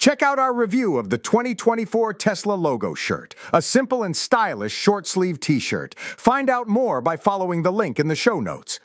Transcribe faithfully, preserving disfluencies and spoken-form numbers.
Check out our review of the twenty twenty-four Tesla logo shirt, a simple and stylish short-sleeve t-shirt. Find out more by following the link in the show notes.